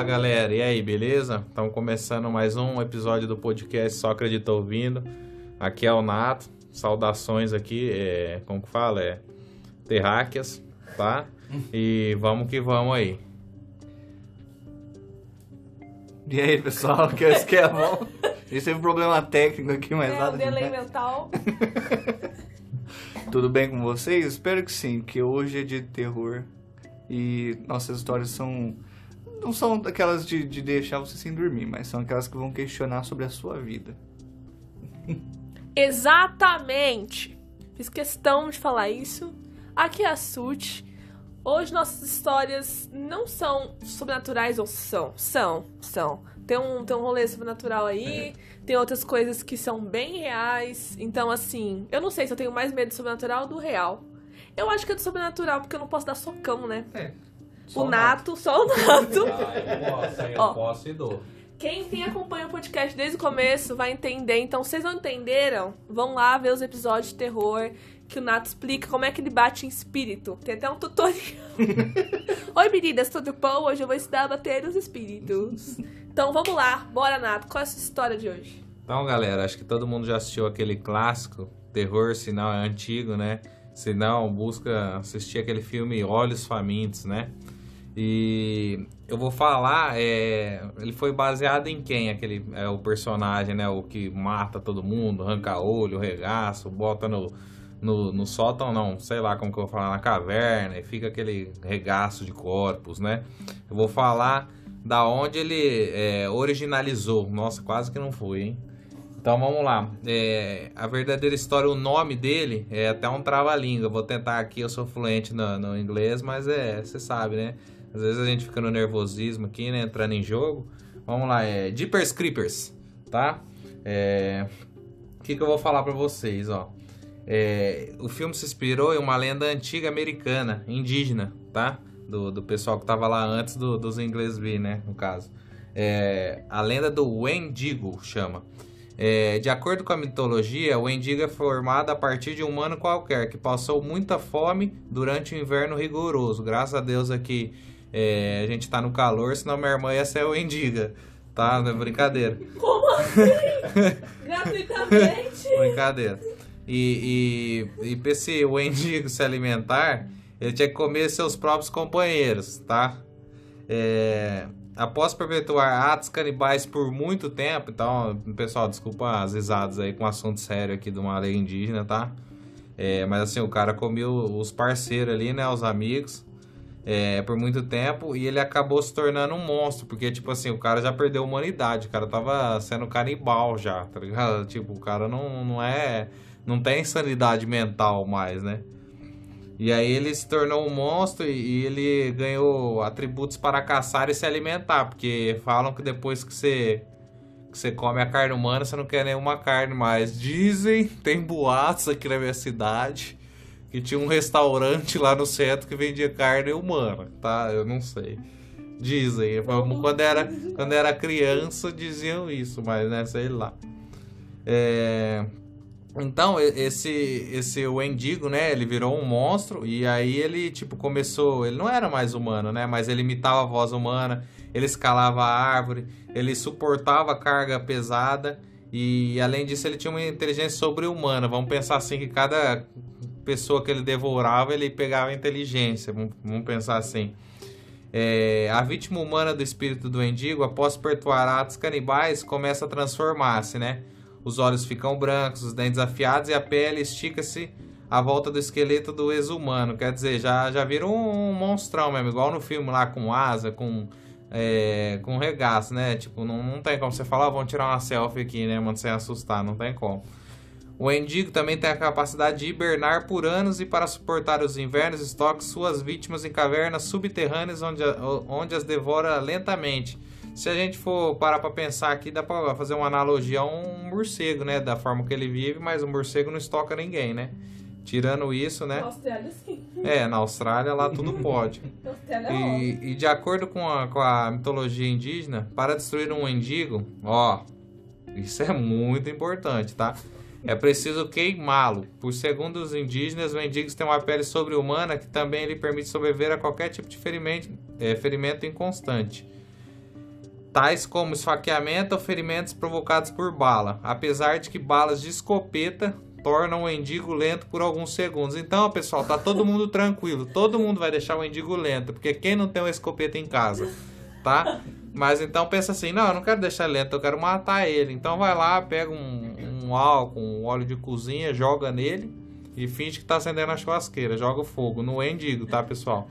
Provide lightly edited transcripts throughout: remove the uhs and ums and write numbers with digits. Fala galera, e aí, beleza? Estamos começando mais um episódio do podcast Só Acredita Ouvindo. Aqui é o Nato, saudações aqui, como que fala? Terráqueas, tá? E vamos que vamos aí. E aí, pessoal, que é o esquema? Isso teve um problema técnico aqui, mas nada demais. Delay mental. Tudo bem com vocês? Espero que sim, porque hoje é dia de terror e nossas histórias são... Não são aquelas de deixar você sem dormir, mas são aquelas que vão questionar sobre a sua vida. Exatamente! Fiz questão de falar isso. Aqui é a Suti. Hoje nossas histórias não são sobrenaturais, ou são? São. Tem um rolê sobrenatural aí, tem outras coisas que são bem reais. Então, assim, eu não sei se eu tenho mais medo do sobrenatural ou do real. Eu acho que é do sobrenatural, porque eu não posso dar socão, né? É. Só o Nato, só o Nato. Ah, eu posso e dou. Quem acompanha o podcast desde o começo vai entender. Então, se vocês não entenderam, vão lá ver os episódios de terror que o Nato explica como é que ele bate em espírito. Tem até um tutorial. Oi, meninas, tudo bom? Hoje eu vou ensinar a bater nos espíritos. Então, vamos lá. Bora, Nato. Qual é a sua história de hoje? Então, galera, acho que todo mundo já assistiu aquele clássico. Terror, se não, é antigo, né? Se não, busca assistir aquele filme Olhos Famintos, né? E eu vou falar, ele foi baseado em quem? O personagem, né? O que mata todo mundo, arranca olho, regaço, bota no sótão, não, sei lá como que eu vou falar, na caverna, e fica aquele regaço de corpos, né? Eu vou falar da onde ele originalizou. Nossa, quase que não foi, hein? Então vamos lá, a verdadeira história, o nome dele é até um trava-língua, vou tentar aqui, eu sou fluente no inglês, mas você sabe, né? Às vezes a gente fica no nervosismo aqui, né, entrando em jogo. Vamos lá, Jeepers Creepers, tá? O que eu vou falar pra vocês, ó. O filme se inspirou em uma lenda antiga americana, indígena, tá? Do pessoal que tava lá antes dos ingleses vir, né, no caso. A lenda do Wendigo chama. De acordo com a mitologia, o Wendigo é formado a partir de um humano qualquer que passou muita fome durante o inverno rigoroso. Graças a Deus aqui a gente tá no calor, senão minha irmã ia ser Wendiga, tá? Não é brincadeira. Como assim? Gratuitamente? Brincadeira. E pra esse Wendigo se alimentar, ele tinha que comer seus próprios companheiros, tá? Após perpetuar atos canibais por muito tempo, então, pessoal, desculpa as risadas aí com um assunto sério aqui de uma lei indígena, tá? Mas assim, o cara comeu os parceiros ali, né, os amigos, por muito tempo, e ele acabou se tornando um monstro, porque, tipo assim, o cara já perdeu a humanidade, o cara tava sendo canibal já, tá ligado? Tipo, o cara não tem sanidade mental mais, né? E aí ele se tornou um monstro e ele ganhou atributos para caçar e se alimentar. Porque falam que depois que você come a carne humana, você não quer nenhuma carne mais. Dizem, tem boatos aqui na minha cidade, que tinha um restaurante lá no centro que vendia carne humana, tá? Eu não sei. Dizem. Quando era criança diziam isso, mas né, sei lá. Então, esse Wendigo, né, ele virou um monstro e aí ele, tipo, começou... Ele não era mais humano, né, mas ele imitava a voz humana, ele escalava a árvore, ele suportava carga pesada e, além disso, ele tinha uma inteligência sobre-humana. Vamos pensar assim que cada pessoa que ele devorava, ele pegava inteligência, vamos pensar assim. A vítima humana do espírito do Wendigo, após perpetuar atos canibais, começa a transformar-se, né? Os olhos ficam brancos, os dentes afiados e a pele estica-se à volta do esqueleto do ex-humano. Quer dizer, já vira um monstrão mesmo, igual no filme lá, com asa, com regaço, né? Tipo, não tem como você falar, vamos tirar uma selfie aqui, né, mano, sem assustar, não tem como. O Wendigo também tem a capacidade de hibernar por anos e para suportar os invernos, estoca suas vítimas em cavernas subterrâneas onde as devora lentamente. Se a gente for parar pra pensar aqui, dá pra fazer uma analogia a um morcego, né? Da forma que ele vive, mas o morcego não estoca ninguém, né? Tirando isso, né? Na Austrália, sim. Na Austrália, lá tudo pode. E de acordo com a mitologia indígena, para destruir um Wendigo, ó, isso é muito importante, tá? É preciso queimá-lo. Por segundo os indígenas, os Wendigos têm uma pele sobre-humana que também lhe permite sobreviver a qualquer tipo de ferimento inconstante. tais como esfaqueamento ou ferimentos provocados por bala, apesar de que balas de escopeta tornam o mendigo lento por alguns segundos. Então, pessoal, tá todo mundo tranquilo, todo mundo vai deixar o mendigo lento, porque quem não tem uma escopeta em casa, tá? Mas então pensa assim, não, eu não quero deixar ele lento, eu quero matar ele. Então vai lá, pega um álcool, um óleo de cozinha, joga nele e finge que tá acendendo a churrasqueira, joga o fogo no mendigo, tá, pessoal?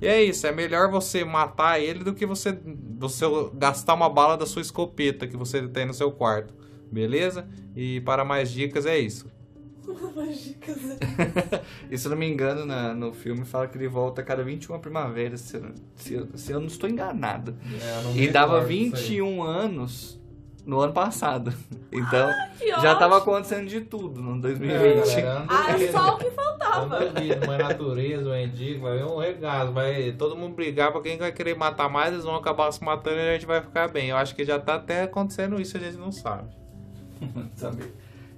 E é isso, é melhor você matar ele do que você gastar uma bala da sua escopeta que você tem no seu quarto, beleza? E para mais dicas é isso. E se eu não me engano, no filme fala que ele volta a cada 21 primaveras, se eu não estou enganado. E dava 21 anos no ano passado. Então, já estava acontecendo de tudo no 2020. Só o que faltava. Mãe natureza, mendigo, vai vir um regalo. Vai todo mundo brigar pra quem vai querer matar mais, eles vão acabar se matando e a gente vai ficar bem. Eu acho que já tá até acontecendo isso, a gente não sabe.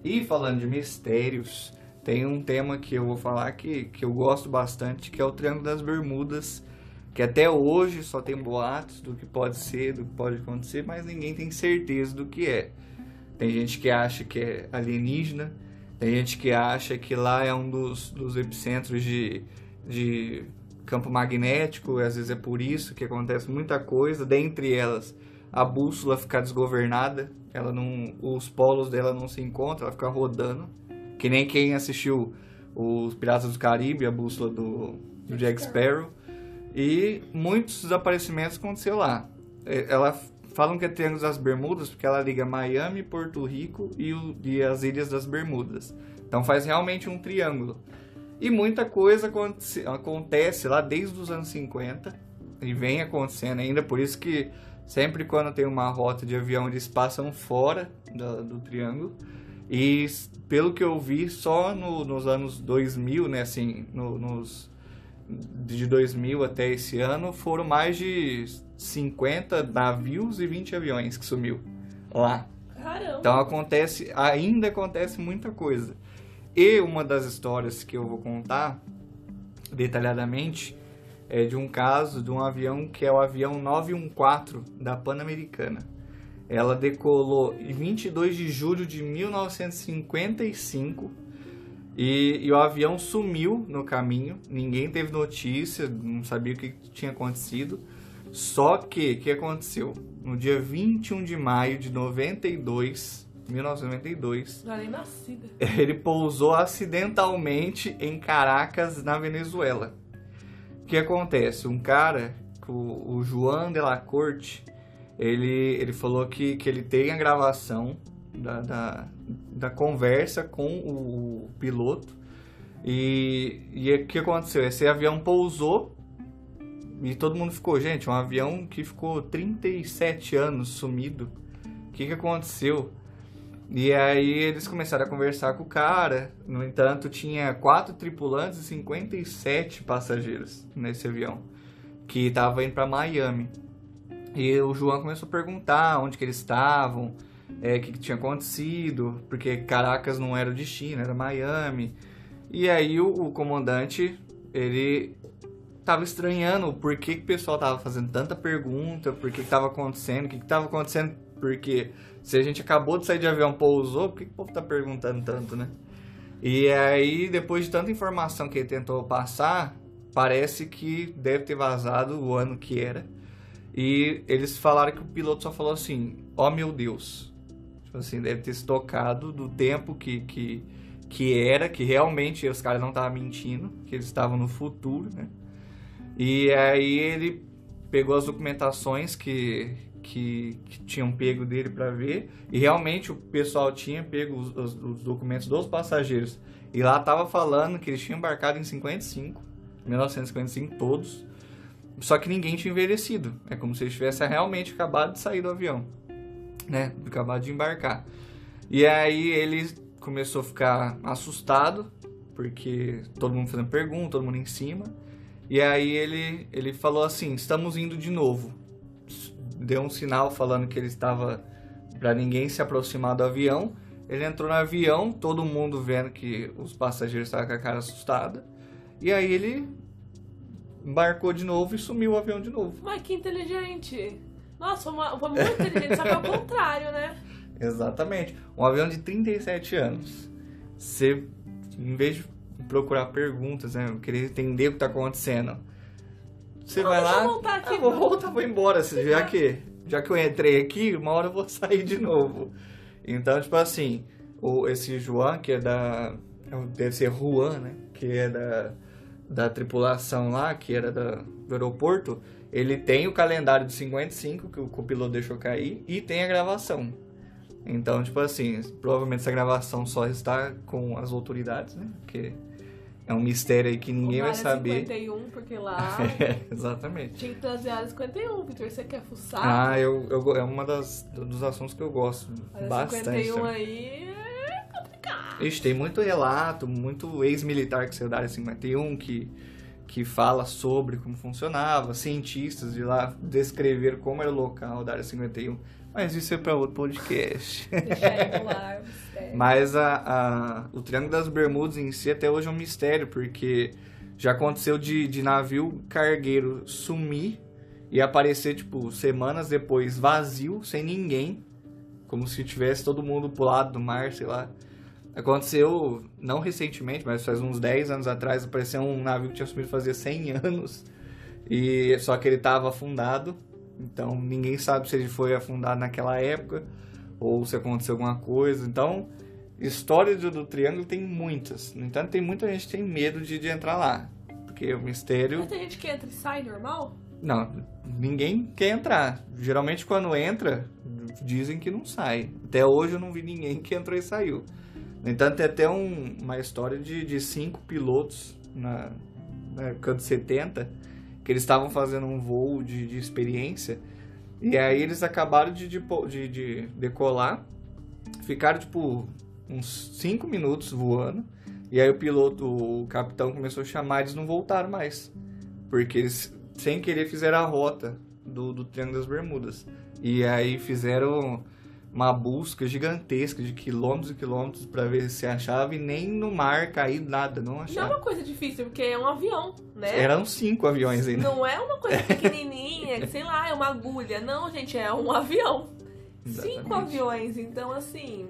E falando de mistérios, tem um tema que eu vou falar que eu gosto bastante, que é o Triângulo das Bermudas, que até hoje só tem boatos do que pode ser, do que pode acontecer, mas ninguém tem certeza do que é. Tem gente que acha que é alienígena, tem gente que acha que lá é um dos epicentros de campo magnético, e às vezes é por isso que acontece muita coisa, dentre elas a bússola ficar desgovernada, ela não, os polos dela não se encontram, ela fica rodando, que nem quem assistiu os Piratas do Caribe, a bússola do Jack Sparrow, e muitos desaparecimentos aconteceu lá. Ela falam que é Triângulo das Bermudas porque ela liga Miami, Porto Rico e as Ilhas das Bermudas, então faz realmente um triângulo. E muita coisa acontece lá desde os anos 50 e vem acontecendo ainda, por isso que sempre quando tem uma rota de avião, eles passam fora do triângulo. E, pelo que eu vi, só nos anos 2000, né, assim, de 2000 até esse ano, foram mais de 50 navios e 20 aviões que sumiu lá. Caramba! Então, ainda acontece muita coisa. E uma das histórias que eu vou contar detalhadamente é de um caso de um avião que é o avião 914 da Pan-Americana. Ela decolou em 22 de julho de 1955 e o avião sumiu no caminho. Ninguém teve notícia, não sabia o que tinha acontecido. Só que, o que aconteceu? No dia 21 de maio de 1992, não era nem nascida, ele pousou acidentalmente em Caracas, na Venezuela. O que acontece? Um cara, o João de la Corte, ele falou que ele tem a gravação da conversa com o piloto. E o que aconteceu? Esse avião pousou e todo mundo ficou, gente, um avião que ficou 37 anos sumido. O que aconteceu? E aí eles começaram a conversar com o cara. No entanto, tinha 4 tripulantes e 57 passageiros nesse avião, que estava indo para Miami. E o João começou a perguntar onde que eles estavam, o que tinha acontecido, porque Caracas não era o destino, era Miami. E aí o comandante, ele estava estranhando por que o pessoal estava fazendo tanta pergunta, por que estava acontecendo, o que estava acontecendo, porque se a gente acabou de sair de avião, pousou, por que o povo tá perguntando tanto, né? E aí, depois de tanta informação que ele tentou passar, parece que deve ter vazado o ano que era. E eles falaram que o piloto só falou assim, ó, meu Deus. Tipo assim, deve ter se tocado do tempo que era, que realmente os caras não estavam mentindo, que eles estavam no futuro, né? E aí ele pegou as documentações que tinham pego dele para ver, e realmente o pessoal tinha pego os documentos dos passageiros, e lá tava falando que eles tinham embarcado em 1955 todos, só que ninguém tinha envelhecido, é como se eles tivessem realmente acabado de sair do avião, né, acabado de embarcar. E aí ele começou a ficar assustado, porque todo mundo fazendo pergunta, todo mundo em cima, e aí ele falou assim, estamos indo de novo. Deu um sinal falando que ele estava para ninguém se aproximar do avião. Ele entrou no avião, todo mundo vendo que os passageiros estavam com a cara assustada. E aí ele embarcou de novo e sumiu o avião de novo. Mas que inteligente! Nossa, foi muito inteligente, só que é o contrário, né? Exatamente. Um avião de 37 anos. Você, em vez de procurar perguntas, né, querer entender o que tá acontecendo, você vai lá... vou embora, já que eu entrei aqui, uma hora eu vou sair de novo. Então, tipo assim, esse João, que é da... Deve ser Juan, né? Que é da tripulação lá, que era do aeroporto. Ele tem o calendário de 55, que o copiloto deixou cair, e tem a gravação. Então, tipo assim, provavelmente essa gravação só está com as autoridades, né? Porque é um mistério aí que ninguém vai saber. Área 51, porque lá... É, exatamente. Tinha que trazer a Área 51, Vitor, você quer fuçar? Ah, é um dos assuntos que eu gosto bastante. Área 51 aí é complicado. Ixi, tem muito relato, muito ex-militar que saiu da Área 51, que fala sobre como funcionava, cientistas de lá descreveram como era o local da Área 51, mas isso é para outro podcast. Mas o Triângulo das Bermudas em si até hoje é um mistério, porque já aconteceu de navio cargueiro sumir e aparecer, tipo, semanas depois vazio, sem ninguém, como se tivesse todo mundo pro lado do mar, sei lá. Aconteceu, não recentemente, mas faz uns 10 anos atrás, apareceu um navio que tinha sumido fazia 100 anos, e só que ele estava afundado, então ninguém sabe se ele foi afundado naquela época, ou se aconteceu alguma coisa. Então, história do Triângulo tem muitas, no entanto tem muita gente que tem medo de entrar lá, porque o mistério... Mas tem gente que entra e sai normal? Não, ninguém quer entrar, geralmente quando entra, dizem que não sai, até hoje eu não vi ninguém que entrou e saiu. No entanto, tem até uma história de 5 pilotos na época de 70, que eles estavam fazendo um voo de experiência, e aí eles acabaram de decolar, ficaram tipo uns 5 minutos voando, e aí o capitão começou a chamar, eles não voltaram mais, porque eles sem querer fizeram a rota do Triângulo das Bermudas, e aí fizeram... uma busca gigantesca de quilômetros e quilômetros pra ver se achava, e nem no mar cair nada, não achava. Não é uma coisa difícil, porque é um avião, né? Eram 5 aviões ainda. Não é uma coisa pequenininha, que, sei lá, é uma agulha. Não, gente, é um avião. Exatamente. 5 aviões, então assim...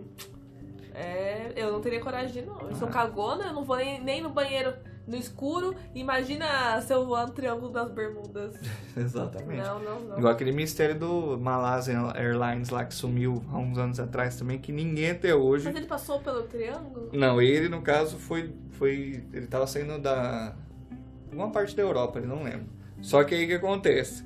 eu não teria coragem de ir, não. Eu sou cagona, eu não vou nem no banheiro no escuro. Imagina se eu voar no Triângulo das Bermudas. Exatamente. Não. Igual aquele mistério do Malaysia Airlines lá que sumiu há uns anos atrás também, que ninguém até hoje... Mas ele passou pelo Triângulo? Não, ele no caso foi ele tava saindo da... alguma parte da Europa, ele não lembro. Só que aí o que acontece?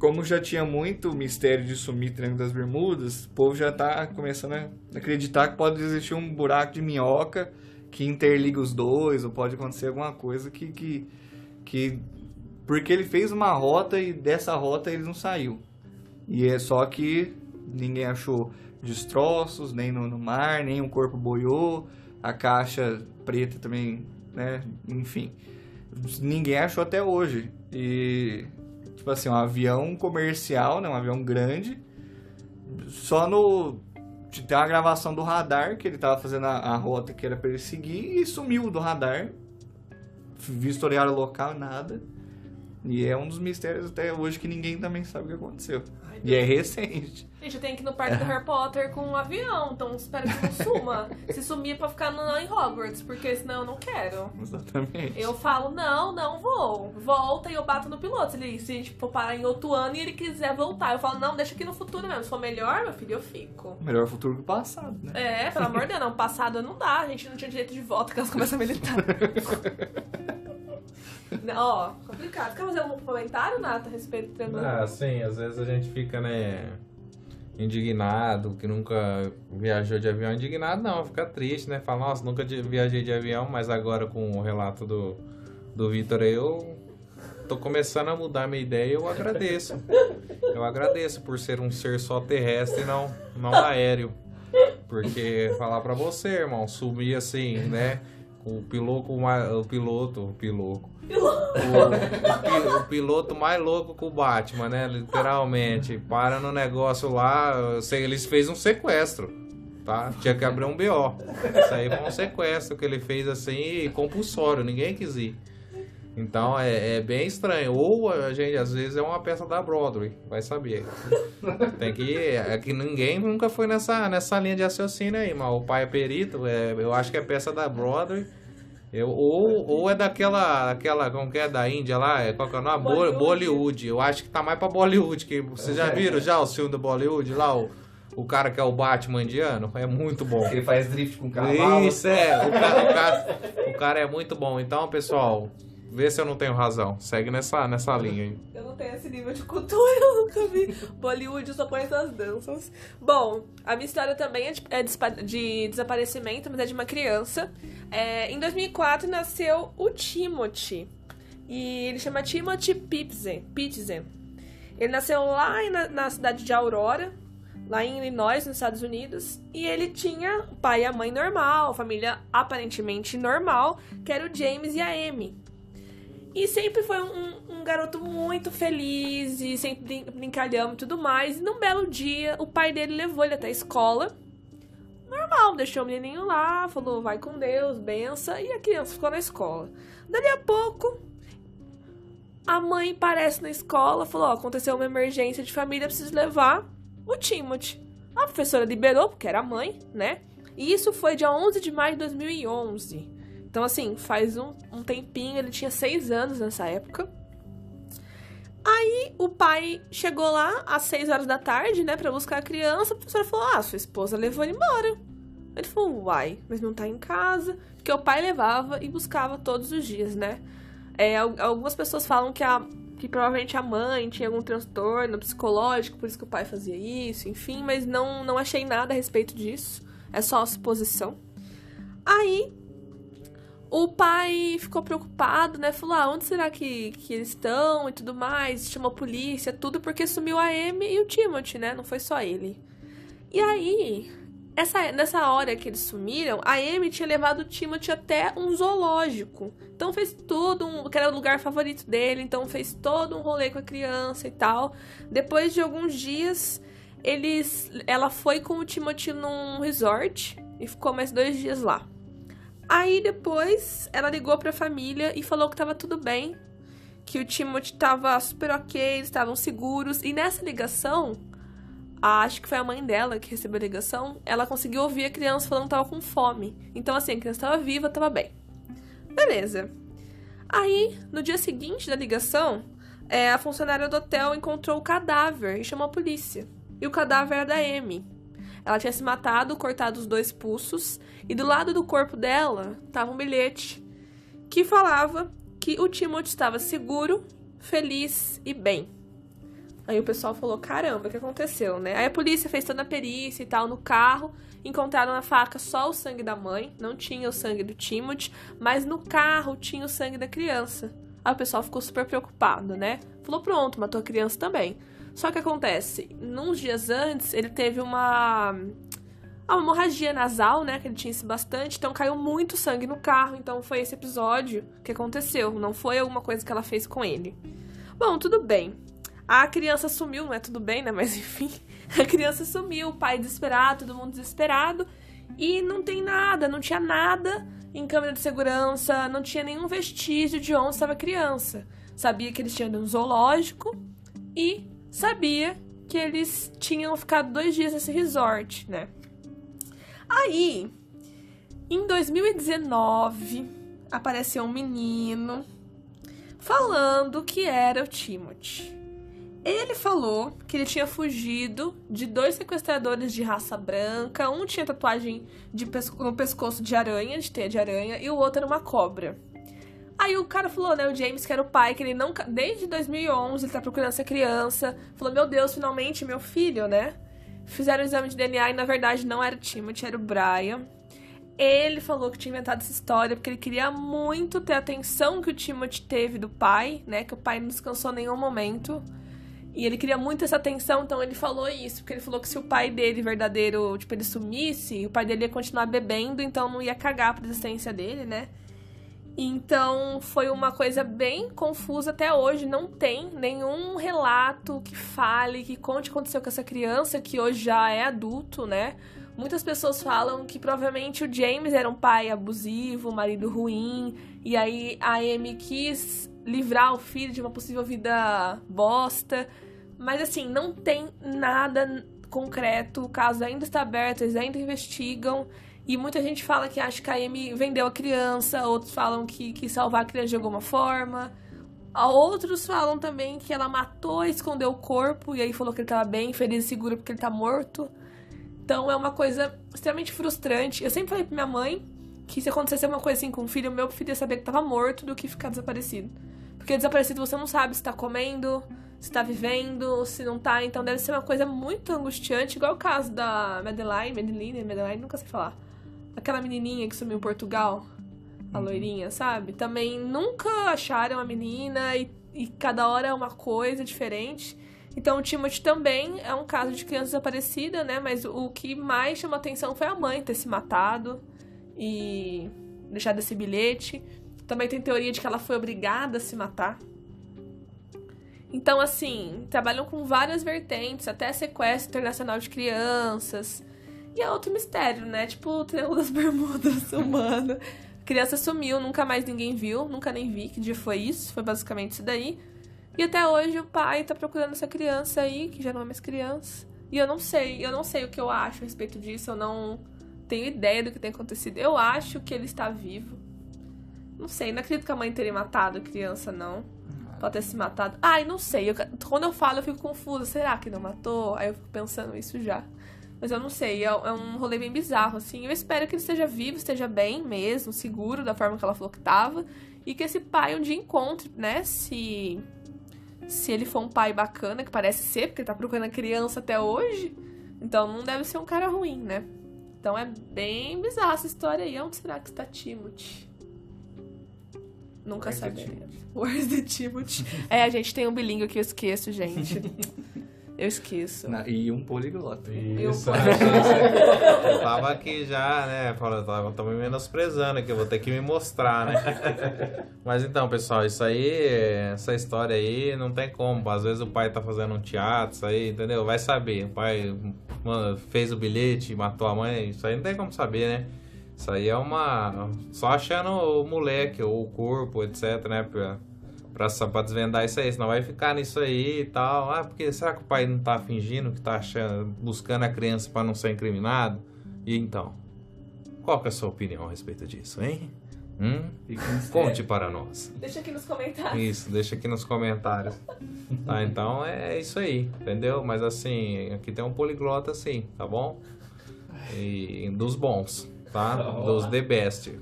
Como já tinha muito mistério de sumir Triângulo das Bermudas, o povo já tá começando a acreditar que pode existir um buraco de minhoca que interliga os dois, ou pode acontecer alguma coisa que porque ele fez uma rota e dessa rota ele não saiu. E é só que ninguém achou destroços, nem no mar, nem um corpo boiou, a caixa preta também, né? Enfim, ninguém achou até hoje. E... tipo assim, um avião comercial, né? Um avião grande. Só no... tem uma gravação do radar, que ele tava fazendo a rota que era pra ele seguir, e sumiu do radar. Vistoriaram o local, nada. E é um dos mistérios até hoje que ninguém também sabe o que aconteceu. Ai, e é recente. Gente, eu tenho que ir no parque do Harry Potter com um avião, então espero que não suma. Se sumir é pra ficar em Hogwarts, porque senão eu não quero. Exatamente. Eu falo, não vou. Volta e eu bato no piloto. Se tipo, parar em outro ano e ele quiser voltar, eu falo, não, deixa aqui no futuro mesmo. Se for melhor, meu filho, eu fico. Melhor futuro que o passado, né? É, pelo amor de Deus, não. Passado não dá. A gente não tinha direito de voto porque elas começam a militar. Ó, complicado. Quer fazer algum comentário, Nata, a respeito do Triângulo? Ah, sim, às vezes a gente fica, né, indignado, que nunca viajou de avião. Indignado não, fica triste, né? Fala, nossa, nunca viajei de avião, mas agora com o relato do Vitor eu tô começando a mudar minha ideia e eu agradeço. Eu agradeço por ser um ser só terrestre e não aéreo. Porque, falar pra você, irmão, sumir assim, né? O piloto mais louco que o Batman, né? Literalmente. Para no negócio lá. Ele fez um sequestro, tá? Tinha que abrir um BO. Isso aí foi um sequestro que ele fez assim, compulsório. Ninguém quis ir. Então é bem estranho. Ou a gente às vezes é uma peça da Broadway, vai saber. Tem que ir. É que ninguém nunca foi nessa linha de raciocínio aí, mas o pai é perito, eu acho que é peça da Broadway. Ou é daquela, como que é, da Índia lá, qual que é o nome? Bollywood. Eu acho que tá mais pra Bollywood, que vocês já viram já o filme do Bollywood lá, o cara que é o Batman indiano, é muito bom. Ele faz drift com cavalo. Isso, o cara é muito bom. Então, pessoal, vê se eu não tenho razão. Segue nessa linha aí. Eu não tenho esse nível de cultura, eu nunca vi. Bollywood só põe essas danças. Bom, a minha história também é de desaparecimento, mas é de uma criança. Em 2004 nasceu o Timothy. E ele chama Timothy Pitzen. Ele nasceu lá na cidade de Aurora, lá em Illinois, nos Estados Unidos. E ele tinha o pai e a mãe normal, família aparentemente normal, que era o James e a Amy. E sempre foi um garoto muito feliz, e sempre brincalhão e tudo mais. E num belo dia, o pai dele levou ele até a escola. Normal, deixou o menininho lá, falou, vai com Deus, benção. E a criança ficou na escola. Dali a pouco, a mãe aparece na escola, falou, aconteceu uma emergência de família, preciso levar o Timothy. A professora liberou, porque era a mãe, né? E isso foi dia 11 de maio de 2011. Então, assim, faz um tempinho, ele tinha 6 anos nessa época. Aí, o pai chegou lá às 6 horas da tarde, né, pra buscar a criança. A professora falou, sua esposa levou ele embora. Ele falou, uai, mas não tá em casa. Porque o pai levava e buscava todos os dias, né. Algumas pessoas falam que provavelmente a mãe tinha algum transtorno psicológico, por isso que o pai fazia isso, enfim. Mas não achei nada a respeito disso. É só suposição. Aí, o pai ficou preocupado, né? Falou, onde será que eles estão e tudo mais? Chamou a polícia, tudo, porque sumiu a Amy e o Timothy, né? Não foi só ele. E aí, nessa hora que eles sumiram, a Amy tinha levado o Timothy até um zoológico. Então fez que era o lugar favorito dele, então fez todo um rolê com a criança e tal. Depois de alguns dias, ela foi com o Timothy num resort e ficou mais 2 dias lá. Aí depois ela ligou pra família e falou que tava tudo bem, que o Timothy tava super ok, eles estavam seguros. E nessa ligação, acho que foi a mãe dela que recebeu a ligação, ela conseguiu ouvir a criança falando que tava com fome. Então assim, a criança tava viva, tava bem. Beleza. Aí, no dia seguinte da ligação, a funcionária do hotel encontrou o cadáver e chamou a polícia. E o cadáver era da Amy. Ela tinha se matado, cortado os 2 pulsos, e do lado do corpo dela tava um bilhete que falava que o Timothy estava seguro, feliz e bem. Aí o pessoal falou, caramba, o que aconteceu, né? Aí a polícia fez toda a perícia e tal no carro, encontraram na faca só o sangue da mãe, não tinha o sangue do Timothy, mas no carro tinha o sangue da criança. Aí o pessoal ficou super preocupado, né? Falou, pronto, matou a criança também. Só que acontece, uns dias antes, ele teve uma hemorragia nasal, né, que ele tinha isso bastante, então caiu muito sangue no carro, então foi esse episódio que aconteceu, não foi alguma coisa que ela fez com ele. Bom, tudo bem. A criança sumiu, não é tudo bem, né, mas enfim, a criança sumiu, o pai desesperado, todo mundo desesperado, e não tem nada, não tinha nada em câmera de segurança, não tinha nenhum vestígio de onde estava a criança. Sabia que eles tinham ido no zoológico e sabia que eles tinham ficado 2 dias nesse resort, né? Aí, em 2019, apareceu um menino falando que era o Timothy. Ele falou que ele tinha fugido de 2 sequestradores de raça branca. Um tinha tatuagem no pescoço de aranha, de teia de aranha, e o outro era uma cobra. Aí o cara falou, né, o James, que era o pai, que ele não... Desde 2011 ele tá procurando essa criança. Falou, meu Deus, finalmente, meu filho, né? Fizeram o exame de DNA e, na verdade, não era o Timothy, era o Brian. Ele falou que tinha inventado essa história porque ele queria muito ter a atenção que o Timothy teve do pai, né? Que o pai não descansou em nenhum momento. E ele queria muito essa atenção, então ele falou isso. Porque ele falou que se o pai dele verdadeiro, tipo, ele sumisse, o pai dele ia continuar bebendo, então não ia cagar pra existência dele, né? Então, foi uma coisa bem confusa até hoje. Não tem nenhum relato que fale, que conte o que aconteceu com essa criança, que hoje já é adulto, né? Muitas pessoas falam que provavelmente o James era um pai abusivo, um marido ruim, e aí a Amy quis livrar o filho de uma possível vida bosta. Mas assim, não tem nada concreto, o caso ainda está aberto, eles ainda investigam. E muita gente fala que acha que a Amy vendeu a criança, outros falam que quis salvar a criança de alguma forma. Outros falam também que ela matou e escondeu o corpo, e aí falou que ele estava bem, feliz e seguro porque ele está morto. Então é uma coisa extremamente frustrante. Eu sempre falei pra minha mãe que se acontecesse uma coisa assim com um filho meu, eu preferia saber que estava morto do que ficar desaparecido. Porque desaparecido você não sabe se está comendo, se tá vivendo, se não tá, então deve ser uma coisa muito angustiante, igual o caso da Madeleine, nunca sei falar. Aquela menininha que sumiu em Portugal, a loirinha, sabe? Também nunca acharam a menina e cada hora é uma coisa diferente. Então o Timothy também é um caso de criança desaparecida, né? Mas o que mais chamou atenção foi a mãe ter se matado e deixado esse bilhete. Também tem teoria de que ela foi obrigada a se matar. Então, assim, trabalham com várias vertentes, até sequestro internacional de crianças. E é outro mistério, né? Tipo o Triângulo das Bermudas humano. A criança sumiu, nunca mais ninguém viu, nunca nem vi que dia foi isso. Foi basicamente isso daí. E até hoje o pai tá procurando essa criança aí, que já não é mais criança. E eu não sei o que eu acho a respeito disso, eu não tenho ideia do que tem acontecido. Eu acho que ele está vivo. Não sei, não acredito que a mãe teria matado a criança, não. Pode ter se matado. Ai, não sei. Quando eu falo, eu fico confusa. Será que não matou? Aí eu fico pensando isso já. Mas eu não sei. É um rolê bem bizarro, assim. Eu espero que ele esteja vivo, esteja bem mesmo, seguro, da forma que ela falou que tava. E que esse pai um dia encontre, né? Se ele for um pai bacana, que parece ser, porque ele tá procurando a criança até hoje. Então não deve ser um cara ruim, né? Então é bem bizarra essa história aí. Onde será que está Timothy? Nunca saberia. Where's the Timothy? É, a gente tem um bilíngue que eu esqueço, gente. Eu esqueço. E um poliglota. Isso. Eu tava aqui já, né? Tava me menosprezando aqui, eu vou ter que me mostrar, né? Mas então, pessoal, isso aí, essa história aí, não tem como. Às vezes o pai tá fazendo um teatro, isso aí, entendeu? Vai saber. O pai fez o bilhete, matou a mãe, isso aí não tem como saber, né? Isso aí é uma... Só achando o moleque, ou o corpo, etc, né? Pra desvendar isso aí. Senão vai ficar nisso aí e tal. Ah, porque será que o pai não tá fingindo que tá achando, buscando a criança pra não ser incriminado? E então, qual que é a sua opinião a respeito disso, hein? Conte para nós. Deixa aqui nos comentários. Isso, deixa aqui nos comentários. Tá, então é isso aí, entendeu? Mas assim, aqui tem um poliglota assim, tá bom? E dos bons. Tá? Dos the best.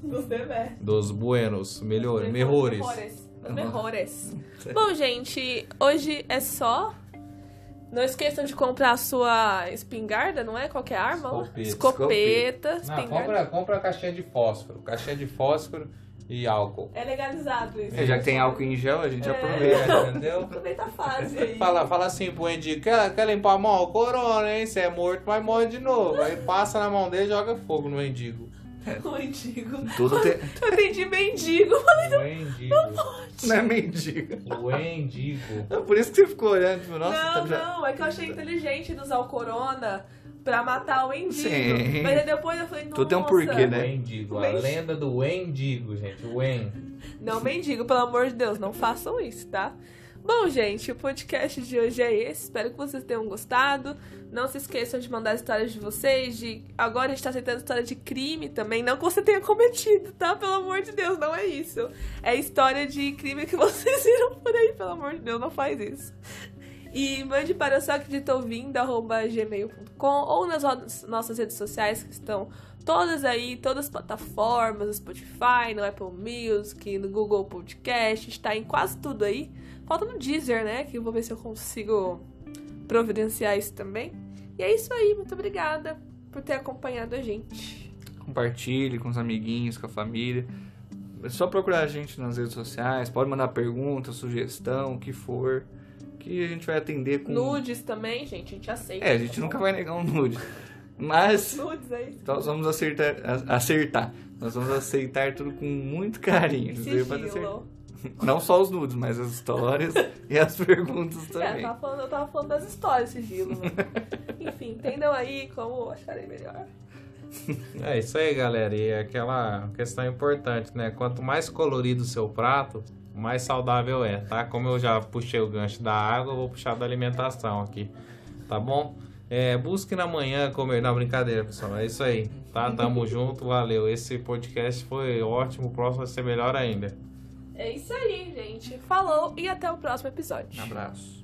Dos the best. Dos buenos. Melhores. Dos melhores. Bom, gente, hoje é só. Não esqueçam de comprar a sua espingarda, não é? Qualquer arma. Escopeta. Não, compra a caixinha de fósforo. Caixinha de fósforo e álcool. É legalizado isso. Já que tem álcool em gel, a gente aproveita, entendeu? Aproveita a fase aí. Fala assim pro Wendigo, quer limpar a mão? Corona, hein? Você é morto, mas morre de novo. Aí passa na mão dele e joga fogo no Wendigo. O mendigo. Eu entendi mendigo. Wendigo. Não pode. Não é mendigo. Wendigo. É por isso que você ficou olhando. Tipo, nossa, não, é que eu achei inteligente de usar o corona pra matar o Wendigo. Sim. Mas aí depois eu falei, nossa. Tudo tem um porquê, né? Wendigo, a lenda do Wendigo, gente. Não, mendigo, pelo amor de Deus, não façam isso, tá? Bom, gente, o podcast de hoje é esse. Espero que vocês tenham gostado. Não se esqueçam de mandar histórias de vocês. Agora a gente tá aceitando história de crime também. Não que você tenha cometido, tá? Pelo amor de Deus, não é isso. É história de crime que vocês viram por aí. Pelo amor de Deus, não faz isso. E mande para eu só acredito ouvindo @gmail.com ou nas nossas redes sociais que estão todas aí, todas as plataformas, no Spotify, no Apple Music, no Google Podcast, está em quase tudo aí. Falta no Deezer, né? Que eu vou ver se eu consigo providenciar isso também. E é isso aí, muito obrigada por ter acompanhado a gente. Compartilhe com os amiguinhos, com a família. É só procurar a gente nas redes sociais, pode mandar pergunta, sugestão, o que for, que a gente vai atender com... Nudes também, gente, a gente aceita. É, a gente nunca vai negar um nude. Mas nudes aí. Nós vamos aceitar tudo com muito carinho. Sigilo. Não só os nudes, mas as histórias e as perguntas também. Eu tava falando das histórias, sigilo. Enfim, entendam aí como acharem melhor. É isso aí, galera. E é aquela questão importante, né? Quanto mais colorido o seu prato, mais saudável é, tá? Como eu já puxei o gancho da água, eu vou puxar da alimentação aqui, tá bom? É, busque na manhã comer. Não, brincadeira, pessoal. É isso aí, tá? Tamo junto, valeu. Esse podcast foi ótimo. O próximo vai ser melhor ainda. É isso aí, gente. Falou e até o próximo episódio. Um abraço.